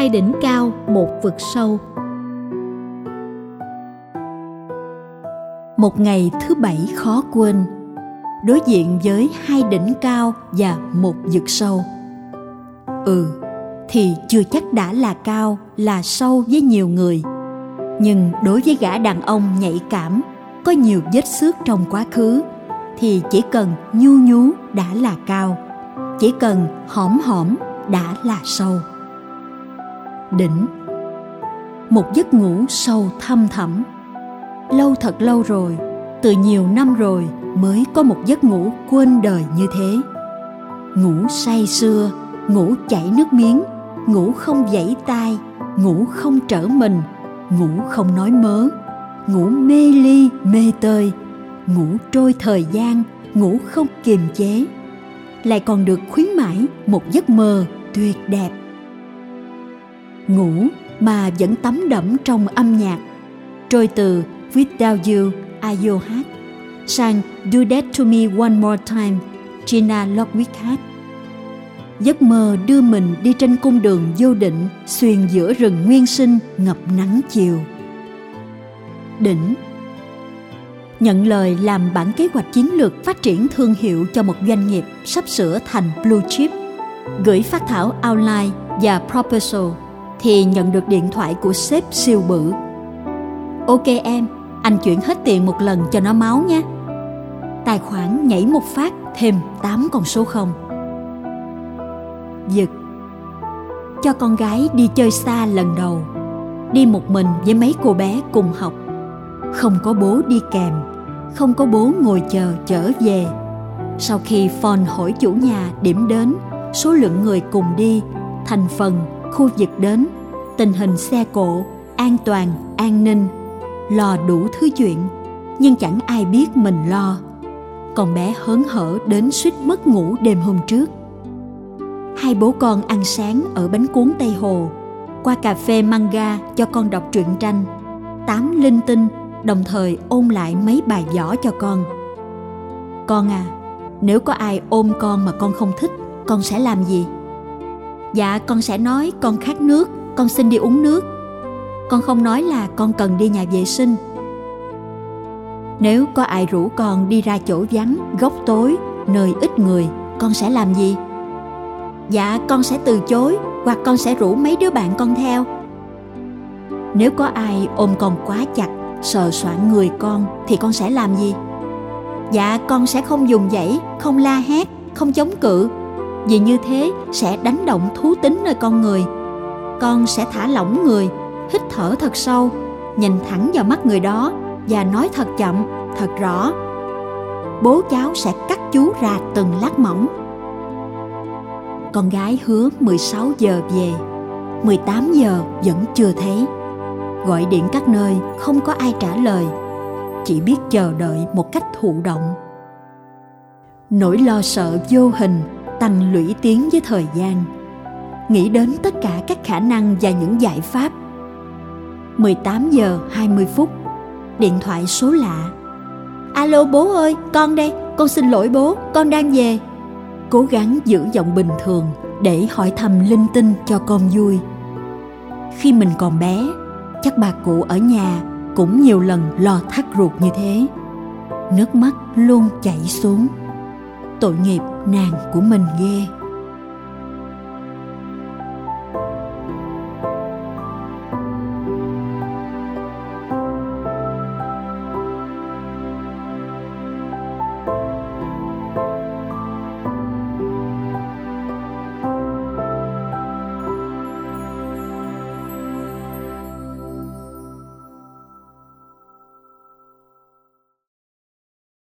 hai đỉnh cao, một vực sâu. Một ngày thứ bảy khó quên, đối diện với hai đỉnh cao và một vực sâu. Thì chưa chắc đã là cao, là sâu với nhiều người. Nhưng đối với gã đàn ông nhạy cảm, có nhiều vết xước trong quá khứ, thì chỉ cần nhu nhú đã là cao, chỉ cần hõm hõm đã là sâu. Đỉnh. Một giấc ngủ sâu thăm thẳm. Lâu thật lâu rồi, từ nhiều năm rồi mới có một giấc ngủ quên đời như thế. Ngủ say sưa, ngủ chảy nước miếng, ngủ không vẫy tay, ngủ không trở mình, ngủ không nói mớ, ngủ mê ly mê tơi, ngủ trôi thời gian, ngủ không kiềm chế, lại còn được khuyến mãi một giấc mơ tuyệt đẹp. Ngủ mà vẫn tắm đẫm trong âm nhạc, trôi từ Without You, Ayo hát, sang Do That To Me One More Time, Gina Lockwood hát. Giấc mơ đưa mình đi trên cung đường vô định, xuyên giữa rừng nguyên sinh ngập nắng chiều. Đỉnh. Nhận lời làm bản kế hoạch chiến lược phát triển thương hiệu cho một doanh nghiệp sắp sửa thành Blue Chip, gửi phát thảo outline và proposal, thì nhận được điện thoại của sếp siêu bự. Ok em, anh chuyển hết tiền một lần cho nó máu nha. Tài khoản nhảy một phát thêm 8 con số 0. Giật. Cho con gái đi chơi xa lần đầu, đi một mình với mấy cô bé cùng học, không có bố đi kèm, không có bố ngồi chờ trở về. Sau khi phone hỏi chủ nhà điểm đến, số lượng người cùng đi, thành phần, khu vực đến, tình hình xe cộ, an toàn, an ninh, lo đủ thứ chuyện, nhưng chẳng ai biết mình lo. Còn bé hớn hở đến suýt mất ngủ đêm hôm trước. Hai bố con ăn sáng ở bánh cuốn Tây Hồ, qua cà phê Manga cho con đọc truyện tranh, tám linh tinh, đồng thời ôn lại mấy bài võ cho con. Con à, nếu có ai ôm con mà con không thích, con sẽ làm gì? Dạ, con sẽ nói con khát nước, con xin đi uống nước. Con không nói là con cần đi nhà vệ sinh. Nếu có ai rủ con đi ra chỗ vắng, góc tối, nơi ít người, con sẽ làm gì? Dạ, con sẽ từ chối, hoặc con sẽ rủ mấy đứa bạn con theo. Nếu có ai ôm con quá chặt, sờ soạng người con, thì con sẽ làm gì? Dạ, con sẽ không vùng vẫy, không la hét, không chống cự, vì như thế sẽ đánh động thú tính nơi con người. Con sẽ thả lỏng người, hít thở thật sâu, nhìn thẳng vào mắt người đó và nói thật chậm, thật rõ. Bố cháu sẽ cắt chú ra từng lát mỏng. Con gái hứa 16 giờ về, 18 giờ vẫn chưa thấy. Gọi điện các nơi không có ai trả lời, chỉ biết chờ đợi một cách thụ động. Nỗi lo sợ vô hình tăng lũy tiến với thời gian. Nghĩ đến tất cả các khả năng và những giải pháp. 18 giờ 20 phút, điện thoại số lạ. Alo bố ơi, con đây, con xin lỗi bố, con đang về. Cố gắng giữ giọng bình thường để hỏi thăm linh tinh cho con vui. Khi mình còn bé, chắc bà cụ ở nhà cũng nhiều lần lo thắt ruột như thế. Nước mắt luôn chảy xuống. Tội nghiệp nàng của mình ghê.